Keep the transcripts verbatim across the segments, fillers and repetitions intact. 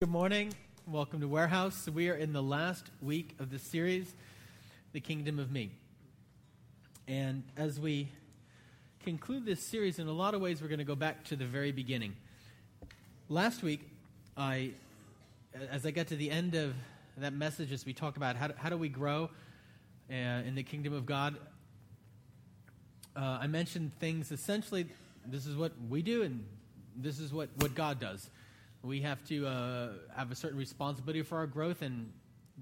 Good morning. Welcome to Warehouse. We are in the last week of this series, The Kingdom of Me. And as we conclude this series, in a lot of ways, we're going to go back to the very beginning. Last week, I, as I got to the end of that message, as we talk about how do, how do we grow uh, in the kingdom of God, uh, I mentioned things essentially, this is what we do and this is what, what God does. We have to uh, have a certain responsibility for our growth, and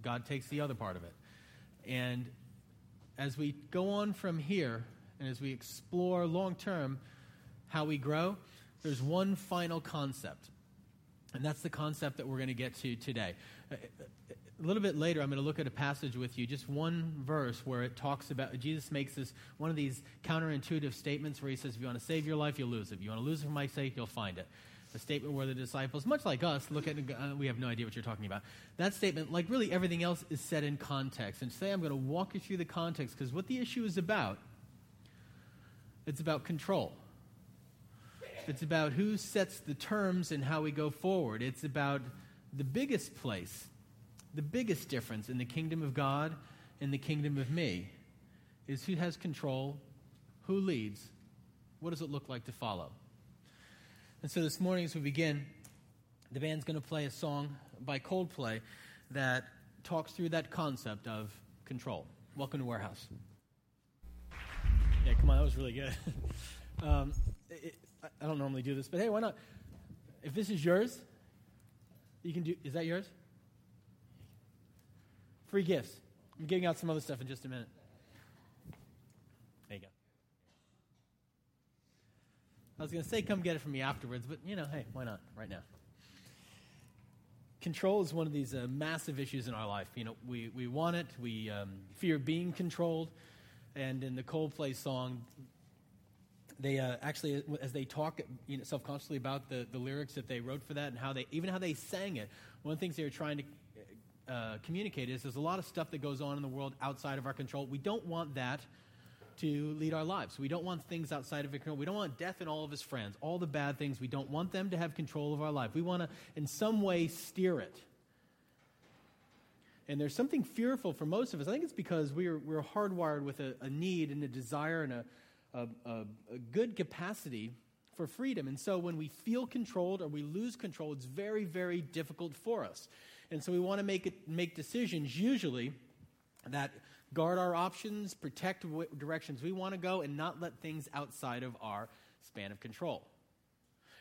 God takes the other part of it. And as we go on from here, and as we explore long-term how we grow, there's one final concept, and that's the concept that we're going to get to today. A little bit later, I'm going to look at a passage with you, just one verse where it talks about, Jesus makes this, one of these counterintuitive statements where he says, if you want to save your life, you'll lose it. If you want to lose it for my sake, you'll find it. A statement where the disciples, much like us, look at it and go, uh, we have no idea what you're talking about. That statement, like really everything else, is set in context. And today I'm going to walk you through the context, because what the issue is about, it's about control. It's about who sets the terms and how we go forward. It's about the biggest place, the biggest difference in the kingdom of God and the kingdom of me is who has control, who leads, what does it look like to follow? And so this morning as we begin, the band's going to play a song by Coldplay that talks through that concept of control. Welcome to Warehouse. Yeah, come on, that was really good. um, it, I don't normally do this, but hey, why not? If this is yours, you can do, is that yours? Free gifts. I'm getting out some other stuff in just a minute. I was going to say come get it from me afterwards, but, you know, hey, why not right now? Control is one of these uh, massive issues in our life. You know, we, we want it. We um, fear being controlled. And in the Coldplay song, they uh, actually, as they talk you know, self-consciously about the, the lyrics that they wrote for that and how they, even how they sang it, one of the things they were trying to uh, communicate is there's a lot of stuff that goes on in the world outside of our control. We don't want that to lead our lives. We don't want things outside of control. We don't want death and all of his friends, all the bad things. We don't want them to have control of our life. We want to, in some way, steer it. And there's something fearful for most of us. I think it's because we're we're hardwired with a, a need and a desire and a a, a a good capacity for freedom. And so when we feel controlled or we lose control, it's very, very difficult for us. And so we want to make it, make decisions usually that guard our options, protect w- directions we want to go, and not let things outside of our span of control.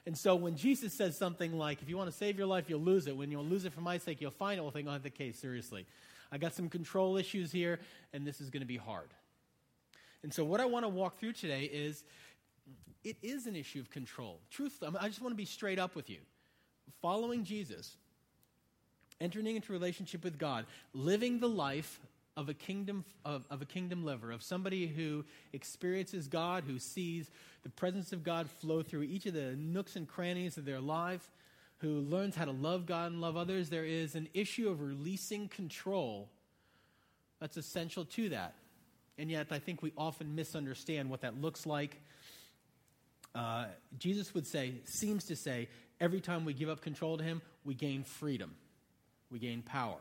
And so when Jesus says something like, if you want to save your life, you'll lose it. When you'll lose it for my sake, you'll find it. We'll think, oh, the case, seriously. I got some control issues here, and this is going to be hard. And so what I want to walk through today is, it is an issue of control. Truthfully, I just want to be straight up with you. Following Jesus, entering into relationship with God, living the life of a kingdom of, of a kingdom lover, of somebody who experiences God, who sees the presence of God flow through each of the nooks and crannies of their life, who learns how to love God and love others. There is an issue of releasing control that's essential to that. And yet I think we often misunderstand what that looks like. Uh, Jesus would say, seems to say, every time we give up control to him, we gain freedom. We gain power.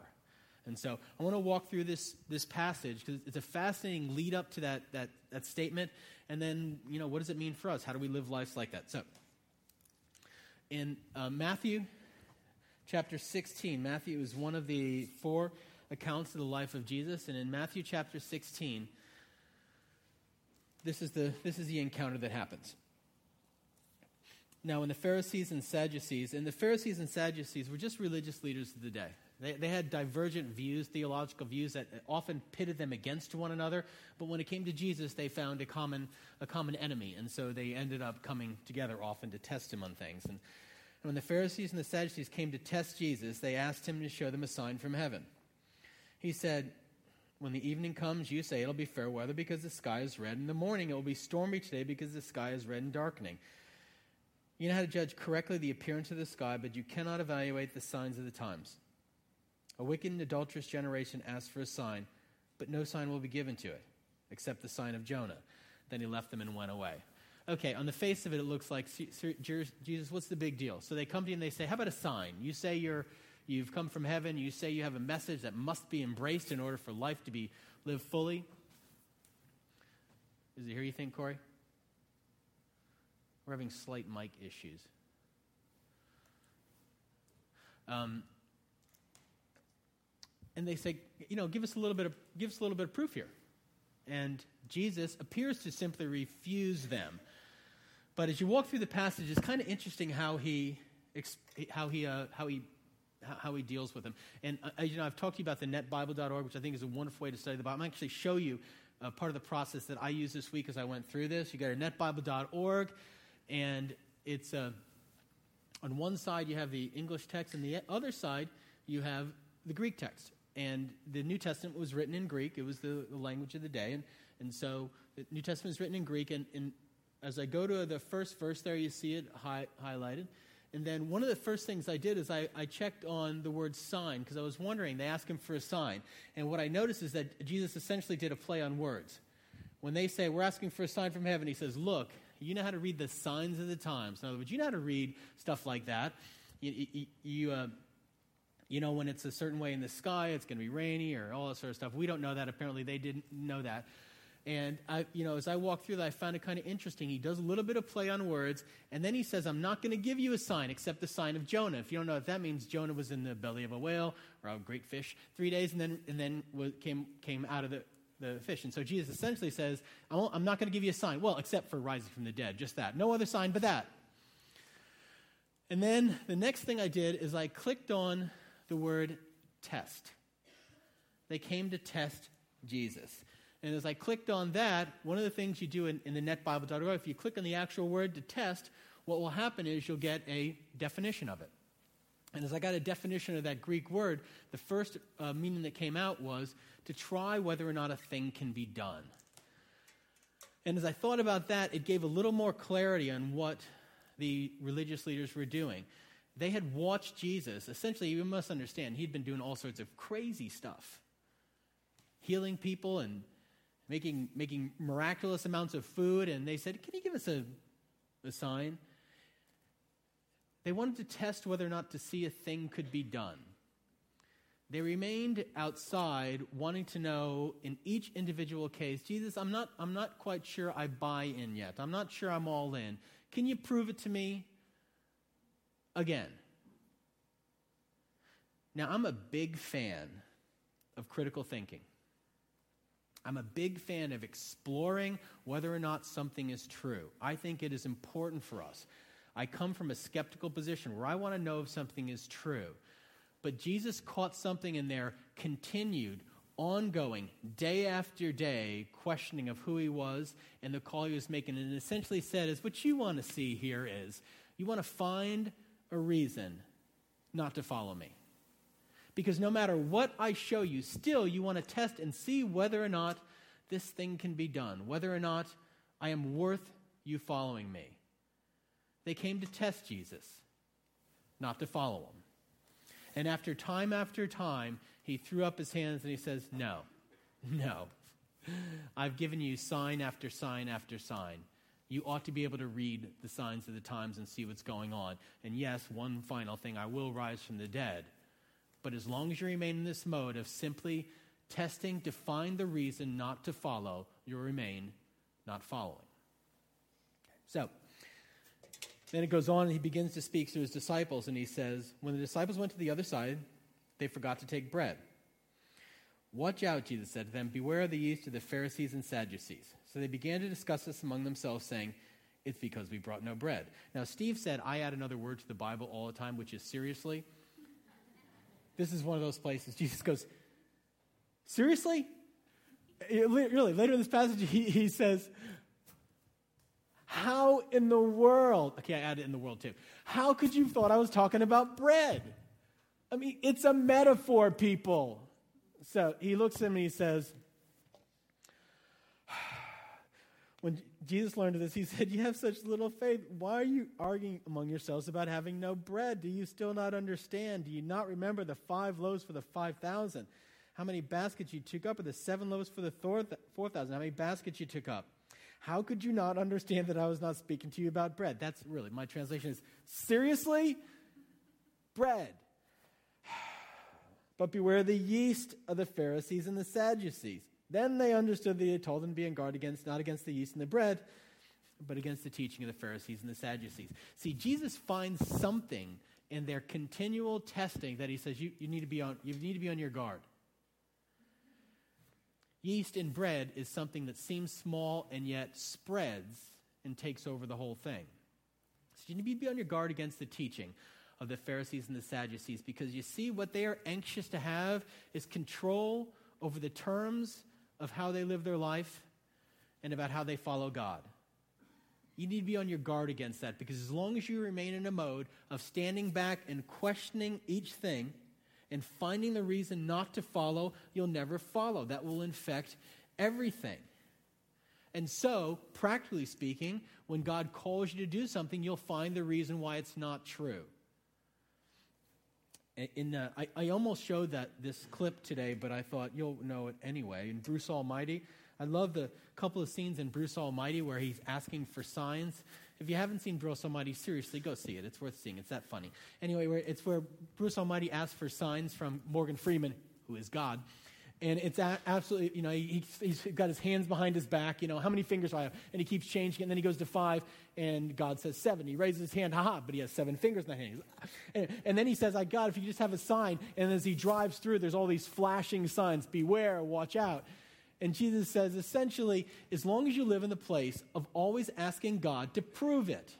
And so I want to walk through this this passage because it's a fascinating lead up to that, that that statement. And then, you know, what does it mean for us? How do we live lives like that? So in uh, Matthew chapter sixteen, Matthew is one of the four accounts of the life of Jesus. And in Matthew chapter sixteen, this is the this is the encounter that happens. Now, when the Pharisees and Sadducees, and the Pharisees and Sadducees were just religious leaders of the day. They, they had divergent views, theological views that often pitted them against one another. But when it came to Jesus, they found a common a common enemy. And so they ended up coming together often to test him on things. And, and when the Pharisees and the Sadducees came to test Jesus, they asked him to show them a sign from heaven. He said, when the evening comes, you say it'll be fair weather because the sky is red. In the morning, it will be stormy today because the sky is red and darkening. You know how to judge correctly the appearance of the sky, but you cannot evaluate the signs of the times. A wicked and adulterous generation asked for a sign, but no sign will be given to it, except the sign of Jonah. Then he left them and went away. okay, on the face of it, it looks like, Jesus, what's the big deal? So they come to you and they say, how about a sign? You say you're, you've come from heaven. You say you have a message that must be embraced in order for life to be lived fully. Is it here, you think, Corey? We're having slight mic issues. Um, and they say, you know, give us a little bit of, give us a little bit of proof here. And Jesus appears to simply refuse them. But as you walk through the passage, it's kind of interesting how he, how he, uh, how he, how he deals with them. And uh, you know, I've talked to you about the net bible dot org, which I think is a wonderful way to study the Bible. I'm actually show you uh, part of the process that I used this week as I went through this. You go to net bible dot org, and it's uh, on one side you have the English text, and the other side you have the Greek text. And the New Testament was written in Greek. It was the, the language of the day. And, and so the New Testament is written in Greek. And, and as I go to the first verse there, you see it hi- highlighted. And then one of the first things I did is I, I checked on the word sign, because I was wondering, they asked him for a sign. And what I noticed is that Jesus essentially did a play on words. When they say, we're asking for a sign from heaven, he says, look, you know how to read the signs of the times. In other words, you know how to read stuff like that. You... you, you uh, You know, when it's a certain way in the sky, it's going to be rainy or all that sort of stuff. We don't know that. Apparently, they didn't know that. And, I, you know, as I walked through that, I found it kind of interesting. He does a little bit of play on words, and then he says, I'm not going to give you a sign except the sign of Jonah. If you don't know what that means, Jonah was in the belly of a whale or a great fish three days and then and then came came out of the, the fish. And so Jesus essentially says, I'm not going to give you a sign. Well, except for rising from the dead, just that. No other sign but that. And then the next thing I did is I clicked on the word test. They came to test Jesus. And as I clicked on that, one of the things you do in, in the net bible dot org, if you click on the actual word to test, what will happen is you'll get a definition of it. And as I got a definition of that Greek word, the first uh, meaning that came out was to try whether or not a thing can be done. And as I thought about that, it gave a little more clarity on what the religious leaders were doing. They had watched Jesus. Essentially, you must understand, he'd been doing all sorts of crazy stuff. Healing people and making making miraculous amounts of food. And they said, can you give us a, a sign? They wanted to test whether or not to see a thing could be done. They remained outside wanting to know in each individual case, Jesus, I'm not, I'm not quite sure I buy in yet. I'm not sure I'm all in. Can you prove it to me? Again. Now, I'm a big fan of critical thinking. I'm a big fan of exploring whether or not something is true. I think it is important for us. I come from a skeptical position where I want to know if something is true. But Jesus caught something in their continued, ongoing, day after day questioning of who he was and the call he was making. And it essentially said is, what you want to see here is, you want to find a reason not to follow me. Because no matter what I show you, still you want to test and see whether or not this thing can be done, whether or not I am worth you following me. They came to test Jesus, not to follow him. And after time after time, he threw up his hands and he says, no, no. I've given you sign after sign after sign. You ought to be able to read the signs of the times and see what's going on. And yes, one final thing, I will rise from the dead. But as long as you remain in this mode of simply testing to find the reason not to follow, you'll remain not following. So, then it goes on and he begins to speak to his disciples and he says, when the disciples went to the other side, they forgot to take bread. Watch out, Jesus said to them, beware of the yeast of the Pharisees and Sadducees. So they began to discuss this among themselves, saying, it's because we brought no bread. Now, Steve said, I add another word to the Bible all the time, which is seriously. This is one of those places Jesus goes, seriously? It, really, later in this passage, he, he says, how in the world? Okay, I added in the world too. How could you have thought I was talking about bread? I mean, it's a metaphor, people. So he looks at him and he says, when Jesus learned of this, he said, you have such little faith. Why are you arguing among yourselves about having no bread? Do you still not understand? Do you not remember the five loaves for the five thousand? How many baskets you took up? Or the seven loaves for the four thousand? How many baskets you took up? How could you not understand that I was not speaking to you about bread? That's really, my translation is, seriously? Bread. But beware the yeast of the Pharisees and the Sadducees. Then they understood that he had told them to be on guard against, not against the yeast and the bread, but against the teaching of the Pharisees and the Sadducees. See, Jesus finds something in their continual testing that he says, you, you need to be on, you need to be on your guard. Yeast in bread is something that seems small and yet spreads and takes over the whole thing. So you need to be on your guard against the teaching of the Pharisees and the Sadducees, because you see what they are anxious to have is control over the terms of how they live their life and about how they follow God. You need to be on your guard against that, because as long as you remain in a mode of standing back and questioning each thing and finding the reason not to follow, you'll never follow. That will infect everything. And so, practically speaking, when God calls you to do something, you'll find the reason why it's not true. In uh, I, I almost showed that this clip today, but I thought you'll know it anyway. In Bruce Almighty, I love the couple of scenes in Bruce Almighty where he's asking for signs. If you haven't seen Bruce Almighty, seriously, go see it. It's worth seeing. It's that funny. Anyway, where it's where Bruce Almighty asks for signs from Morgan Freeman, who is God. And it's a- absolutely, you know, he, he's got his hands behind his back, you know, how many fingers do I have? And he keeps changing it, and then he goes to five, and God says seven. He raises his hand, ha-ha, but he has seven fingers in that hand. And, and then he says, I God, if you just have a sign. And as he drives through, there's all these flashing signs, beware, watch out. And Jesus says, essentially, as long as you live in the place of always asking God to prove it,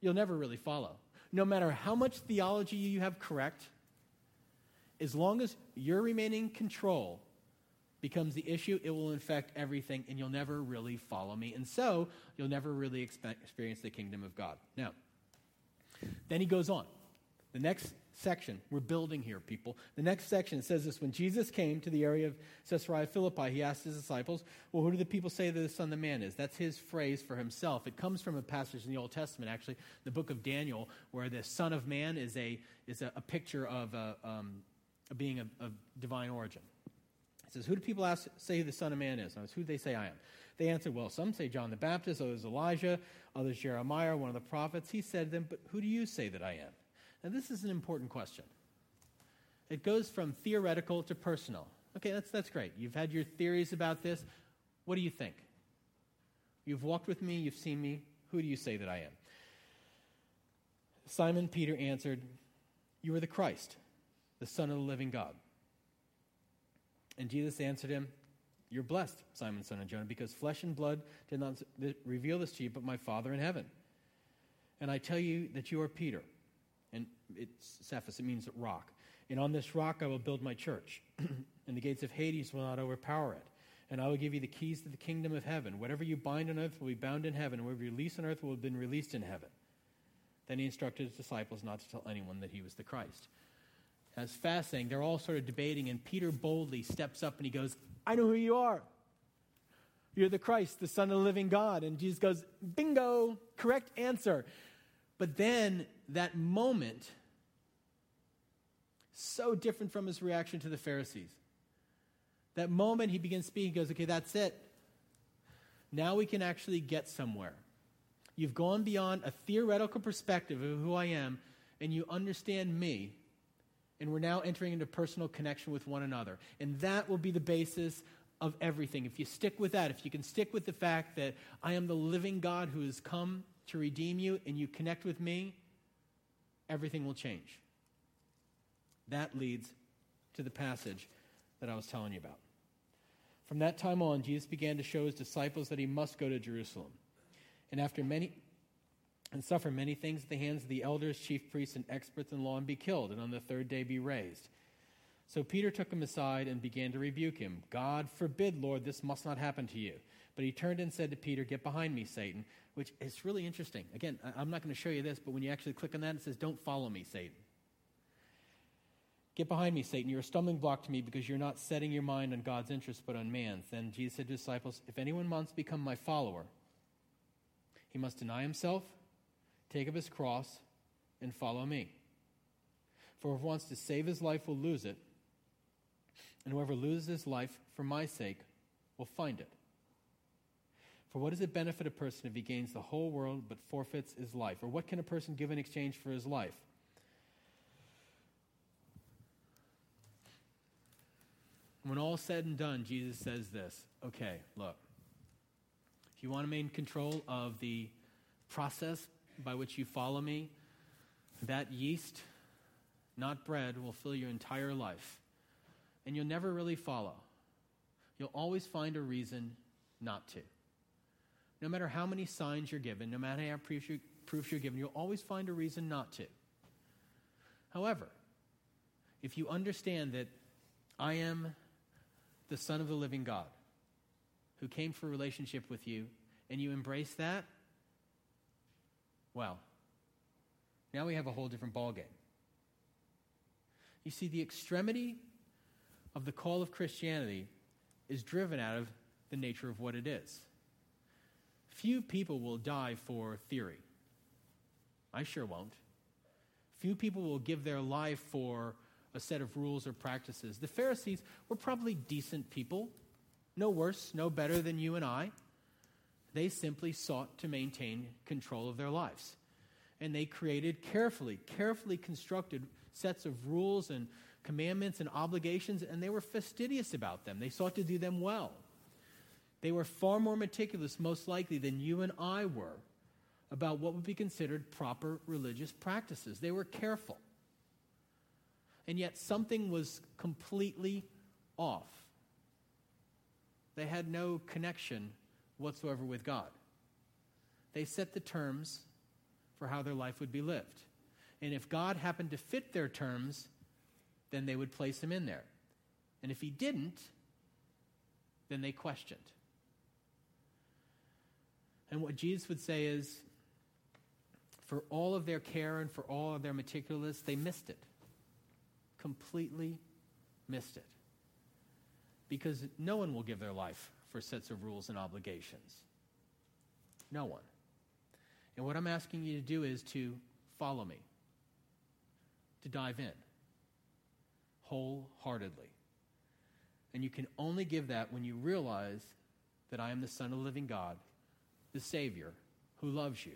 you'll never really follow. No matter how much theology you have correct, as long as your remaining control becomes the issue, it will infect everything, and you'll never really follow me. And so, you'll never really experience the kingdom of God. Now, then he goes on. The next section, we're building here, people. The next section says this: when Jesus came to the area of Caesarea Philippi, he asked his disciples, well, who do the people say that the Son of Man is? That's his phrase for himself. It comes from a passage in the Old Testament, actually, the book of Daniel, where the Son of Man is a is a, a picture of a... Um, being of, of divine origin. It says, who do people ask, say the Son of Man is? And I was, who do they say I am? They answered, well, some say John the Baptist, others Elijah, others Jeremiah, one of the prophets. He said to them, but who do you say that I am? Now, this is an important question. It goes from theoretical to personal. Okay, that's that's great. You've had your theories about this. What do you think? You've walked with me, you've seen me. Who do you say that I am? Simon Peter answered, you are the Christ, the Son of the living God. And Jesus answered him, you're blessed, Simon, son of Jonah, because flesh and blood did not reveal this to you, but my Father in heaven. And I tell you that you are Peter. And it's Cephas, it means rock. And on this rock I will build my church, and the gates of Hades will not overpower it. And I will give you the keys to the kingdom of heaven. Whatever you bind on earth will be bound in heaven, and whatever you release on earth will have been released in heaven. Then he instructed his disciples not to tell anyone that he was the Christ. That's fascinating. They're all sort of debating, and Peter boldly steps up and he goes, I know who you are. You're the Christ, the Son of the living God. And Jesus goes, bingo, correct answer. But then that moment, so different from his reaction to the Pharisees. That moment he begins speaking, he goes, okay, that's it. Now we can actually get somewhere. You've gone beyond a theoretical perspective of who I am, and you understand me. And we're now entering into personal connection with one another. And that will be the basis of everything. If you stick with that, if you can stick with the fact that I am the living God who has come to redeem you and you connect with me, everything will change. That leads to the passage that I was telling you about. From that time on, Jesus began to show his disciples that he must go to Jerusalem. And after many... and suffer many things at the hands of the elders, chief priests, and experts in law, and be killed, and on the third day be raised. So Peter took him aside and began to rebuke him. God forbid, Lord, this must not happen to you. But he turned and said to Peter, get behind me, Satan, which is really interesting. Again, I'm not going to show you this, but when you actually click on that, it says, don't follow me, Satan. Get behind me, Satan. You're a stumbling block to me because you're not setting your mind on God's interest but on man's. Then Jesus said to his disciples, if anyone wants to become my follower, he must deny himself, take up his cross, and follow me. For whoever wants to save his life will lose it, and whoever loses his life for my sake will find it. For what does it benefit a person if he gains the whole world but forfeits his life? Or what can a person give in exchange for his life? When all said and done, Jesus says this, okay, look, if you want to maintain control of the process by which you follow me, that yeast, not bread, will fill your entire life. And you'll never really follow. You'll always find a reason not to. No matter how many signs you're given, no matter how proofs you're, proofs you're given, you'll always find a reason not to. However, if you understand that I am the Son of the living God who came for a relationship with you, and you embrace that, well, now we have a whole different ballgame. You see, the extremity of the call of Christianity is driven out of the nature of what it is. Few people will die for theory. I sure won't. Few people will give their life for a set of rules or practices. The Pharisees were probably decent people, no worse, no better than you and I. They simply sought to maintain control of their lives. And they created carefully, carefully constructed sets of rules and commandments and obligations, and they were fastidious about them. They sought to do them well. They were far more meticulous, most likely, than you and I were about what would be considered proper religious practices. They were careful. And yet something was completely off. They had no connection whatsoever with God. They set the terms for how their life would be lived. And if God happened to fit their terms, then they would place him in there. And if he didn't, then they questioned. And what Jesus would say is, for all of their care and for all of their meticulousness, they missed it. Completely missed it. Because no one will give their life for sets of rules and obligations. No one. And what I'm asking you to do is to follow me, to dive in wholeheartedly. And you can only give that when you realize that I am the Son of the living God, the Savior, who loves you,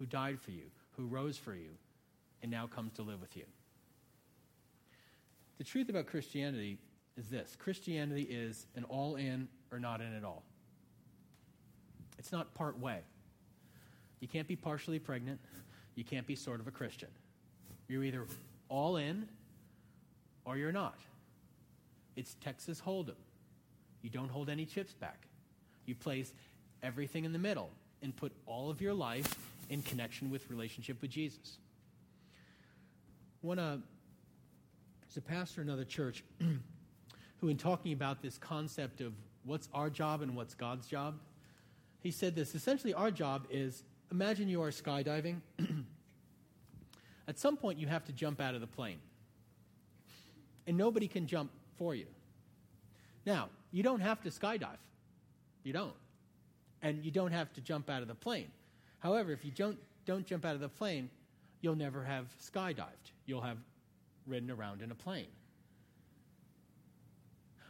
who died for you, who rose for you, and now comes to live with you. The truth about Christianity is this. Christianity is an all-in or not in at all. It's not part way. You can't be partially pregnant. You can't be sort of a Christian. You're either all in or you're not. It's Texas Hold'em. You don't hold any chips back. You place everything in the middle and put all of your life in connection with relationship with Jesus. When a, there's a pastor in another church who, in talking about this concept of what's our job and what's God's job, he said this. Essentially, our job is, imagine you are skydiving. At some point, you have to jump out of the plane. And nobody can jump for you. Now, you don't have to skydive. You don't. And you don't have to jump out of the plane. However, if you don't, don't jump out of the plane, you'll never have skydived. You'll have ridden around in a plane.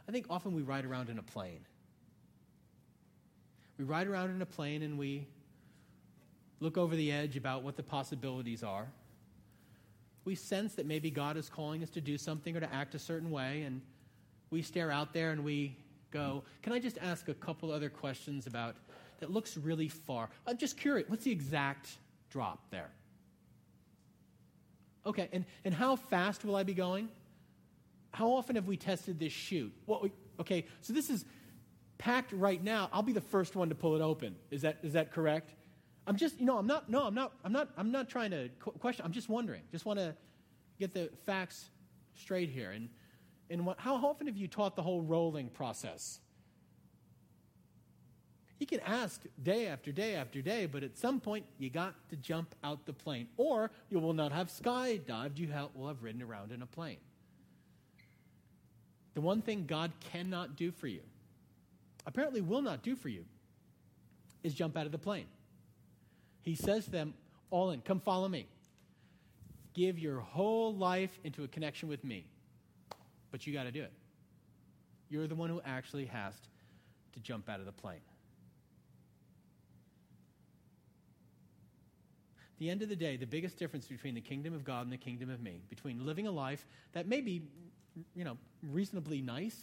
I think often we ride around in a plane. We ride around in a plane and we look over the edge about what the possibilities are. We sense that maybe God is calling us to do something or to act a certain way, and we stare out there and we go, can I just ask a couple other questions about, that looks really far. I'm just curious, what's the exact drop there? Okay, and, and how fast will I be going? How often have we tested this chute? Well, okay, so this is packed right now. I'll be the first one to pull it open. Is that is that correct? I'm just, you know, I'm not, no, I'm not, I'm not, I'm not trying to question. I'm just wondering. Just want to get the facts straight here. And and what, how often have you taught the whole rolling process? You can ask day after day after day, but at some point you got to jump out the plane, or you will not have skydived. You ha- will have ridden around in a plane. The one thing God cannot do for you, apparently will not do for you, is jump out of the plane. He says to them, all in, come follow me. Give your whole life into a connection with me. But you got to do it. You're the one who actually has to jump out of the plane. At the end of the day, the biggest difference between the kingdom of God and the kingdom of me, between living a life that may be, you know, reasonably nice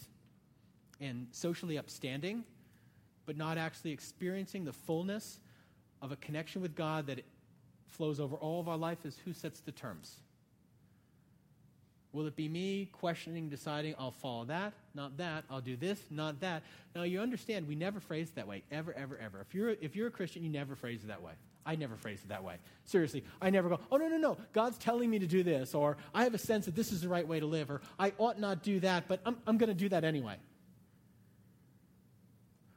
and socially upstanding, but not actually experiencing the fullness of a connection with God that flows over all of our life, is who sets the terms. Will it be me questioning, deciding, I'll follow that, not that, I'll do this, not that? Now, you understand, we never phrase it that way, ever, ever, ever. If you're, if you're a Christian, you never phrase it that way. I never phrase it that way. Seriously, I never go, oh, no, no, no, God's telling me to do this, or I have a sense that this is the right way to live, or I ought not do that, but I'm, I'm going to do that anyway.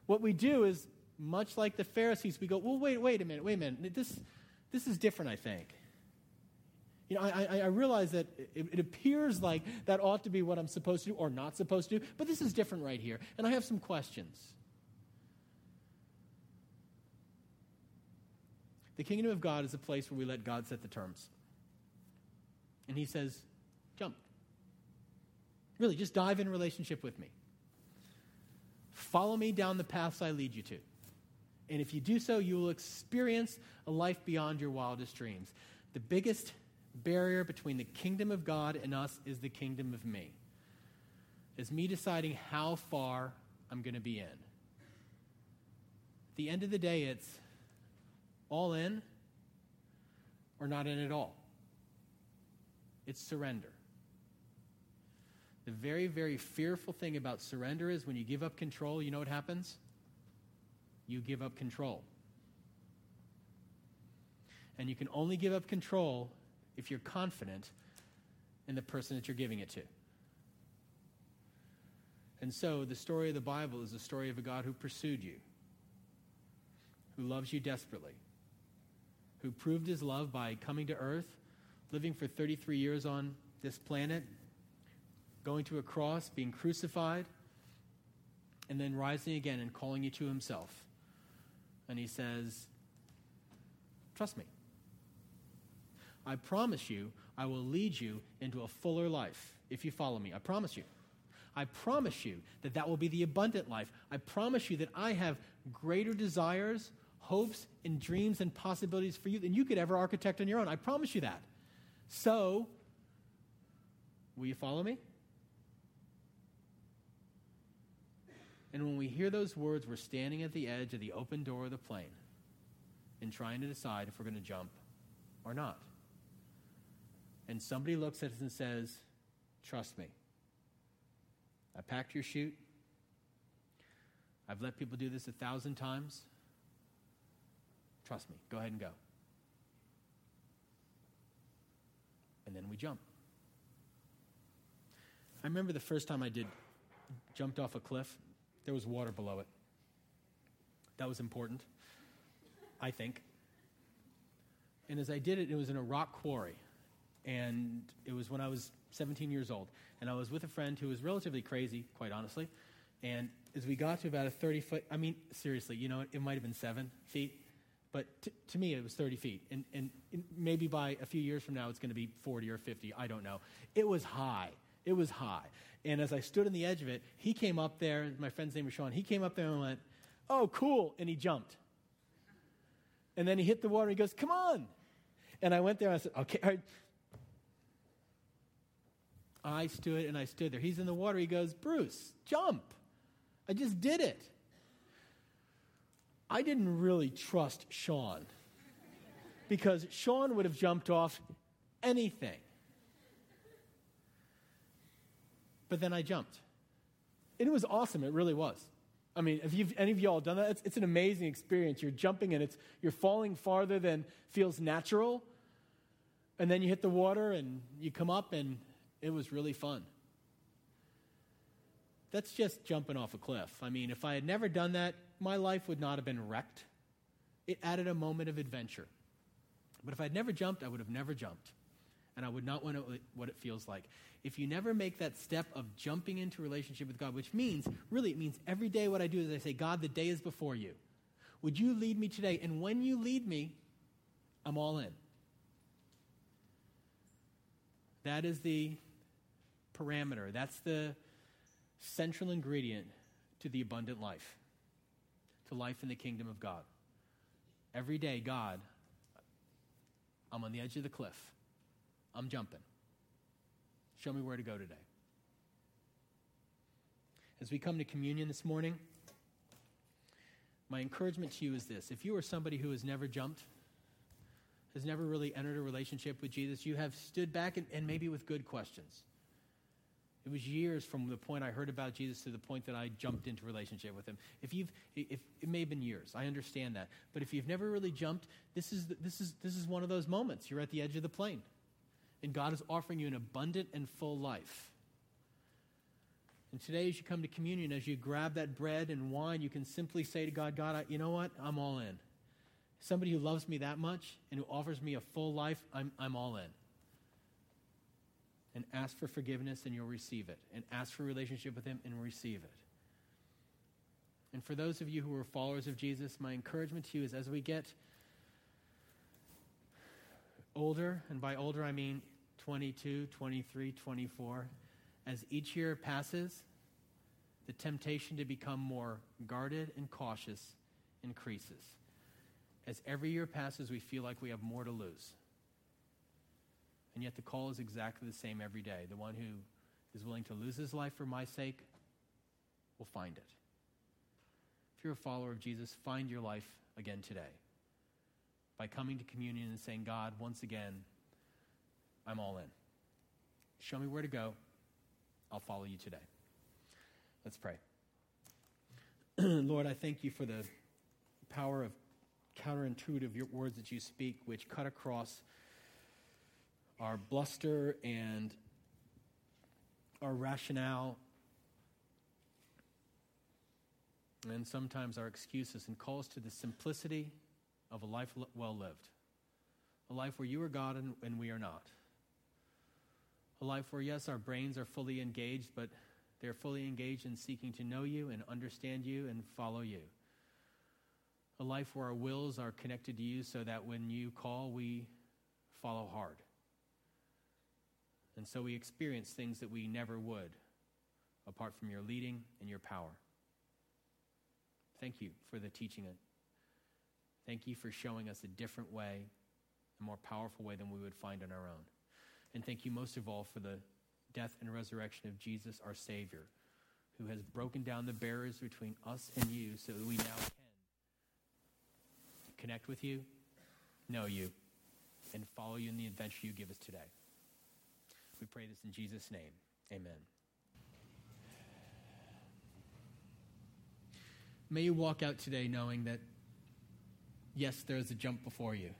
What we do is, much like the Pharisees, we go, well, wait, wait a minute, wait a minute, this, this is different, I think. You know, I, I realize that it, it appears like that ought to be what I'm supposed to do or not supposed to do, but this is different right here, and I have some questions. The kingdom of God is a place where we let God set the terms. And he says, jump. Really, just dive in relationship with me. Follow me down the paths I lead you to. And if you do so, you will experience a life beyond your wildest dreams. The biggest barrier between the kingdom of God and us is the kingdom of me. It's me deciding how far I'm going to be in. At the end of the day, it's all in or not in at all. It's surrender. The very, very fearful thing about surrender is when you give up control, you know what happens? You give up control. And you can only give up control if you're confident in the person that you're giving it to. And so the story of the Bible is the story of a God who pursued you, who loves you desperately, who proved his love by coming to earth, living for thirty-three years on this planet, going to a cross, being crucified, and then rising again and calling you to himself. And he says, trust me. I promise you, I will lead you into a fuller life if you follow me. I promise you. I promise you that that will be the abundant life. I promise you that I have greater desires, hopes, and dreams and possibilities for you than you could ever architect on your own. I promise you that. So, will you follow me? And when we hear those words, we're standing at the edge of the open door of the plane and trying to decide if we're going to jump or not. And somebody looks at us and says, trust me. I packed your chute. I've let people do this a thousand times. Trust me. Go ahead and go. And then we jump. I remember the first time I did, jumped off a cliff. There was water below it. That was important, I think. And as I did it, it was in a rock quarry. And it was when I was seventeen years old. And I was with a friend who was relatively crazy, quite honestly. And as we got to about a thirty-foot, I mean, seriously, you know, it might have been seven feet. But t- to me, it was thirty feet. And, and maybe by a few years from now, it's going to be forty or fifty. I don't know. It was high. It was high. And as I stood on the edge of it, he came up there. My friend's name was Sean. He came up there and went, oh, cool. And he jumped. And then he hit the water. He goes, come on. And I went there. And I said, okay, all right. I stood and I stood there. He's in the water. He goes, Bruce, jump. I just did it. I didn't really trust Sean because Sean would have jumped off anything. But then I jumped. And it was awesome. It really was. I mean, if you've, any of y'all done that, it's, it's an amazing experience. You're jumping and it's you're falling farther than feels natural. And then you hit the water and you come up and it was really fun. That's just jumping off a cliff. I mean, if I had never done that, my life would not have been wrecked. It added a moment of adventure. But if I'd never jumped, I would have never jumped. And I would not want to, what it feels like. If you never make that step of jumping into relationship with God, which means, really, it means every day what I do is I say, God, the day is before you. Would you lead me today? And when you lead me, I'm all in. That is the parameter. That's the central ingredient to the abundant life, to life in the kingdom of God. Every day, God, I'm on the edge of the cliff. I'm jumping. Show me where to go today. As we come to communion this morning, my encouragement to you is this. If you are somebody who has never jumped, has never really entered a relationship with Jesus, you have stood back and, and maybe with good questions. It was years from the point I heard about Jesus to the point that I jumped into relationship with him. If you've, if it may have been years, I understand that. But if you've never really jumped, this is this is this is one of those moments. You're at the edge of the plane, and God is offering you an abundant and full life. And today, as you come to communion, as you grab that bread and wine, you can simply say to God, God, I, you know what? I'm all in. Somebody who loves me that much and who offers me a full life, I'm I'm all in. And ask for forgiveness, and you'll receive it. And ask for a relationship with him, and receive it. And for those of you who are followers of Jesus, my encouragement to you is as we get older, and by older I mean twenty-two, twenty-three, twenty-four, as each year passes, the temptation to become more guarded and cautious increases. As every year passes, we feel like we have more to lose. And yet the call is exactly the same every day. The one who is willing to lose his life for my sake will find it. If you're a follower of Jesus, find your life again today by coming to communion and saying, God, once again, I'm all in. Show me where to go. I'll follow you today. Let's pray. Lord, I thank you for the power of counterintuitive your words that you speak, which cut across our bluster and our rationale, and sometimes our excuses, and calls to the simplicity of a life well lived, a life where you are God and, and we are not, a life where, yes, our brains are fully engaged, but they're fully engaged in seeking to know you and understand you and follow you, a life where our wills are connected to you so that when you call, we follow hard. And so we experience things that we never would apart from your leading and your power. Thank you for the teaching it. Thank you for showing us a different way, a more powerful way than we would find on our own. And thank you most of all for the death and resurrection of Jesus, our Savior, who has broken down the barriers between us and you so that we now can connect with you, know you, and follow you in the adventure you give us today. We pray this in Jesus' name. Amen. May you walk out today knowing that, yes, there is a jump before you.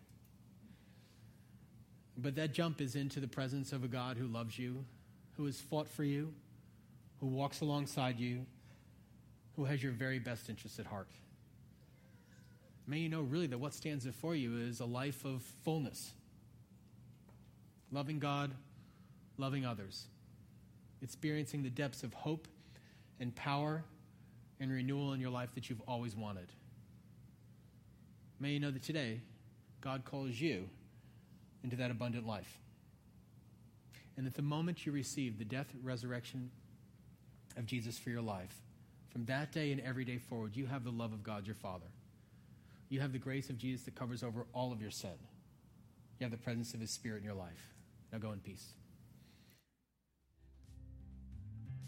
But that jump is into the presence of a God who loves you, who has fought for you, who walks alongside you, who has your very best interests at heart. May you know really that what stands before you is a life of fullness, loving God, loving others, experiencing the depths of hope and power and renewal in your life that you've always wanted. May you know that today, God calls you into that abundant life. And that the moment you receive the death and resurrection of Jesus for your life, from that day and every day forward, you have the love of God your Father. You have the grace of Jesus that covers over all of your sin. You have the presence of his Spirit in your life. Now go in peace.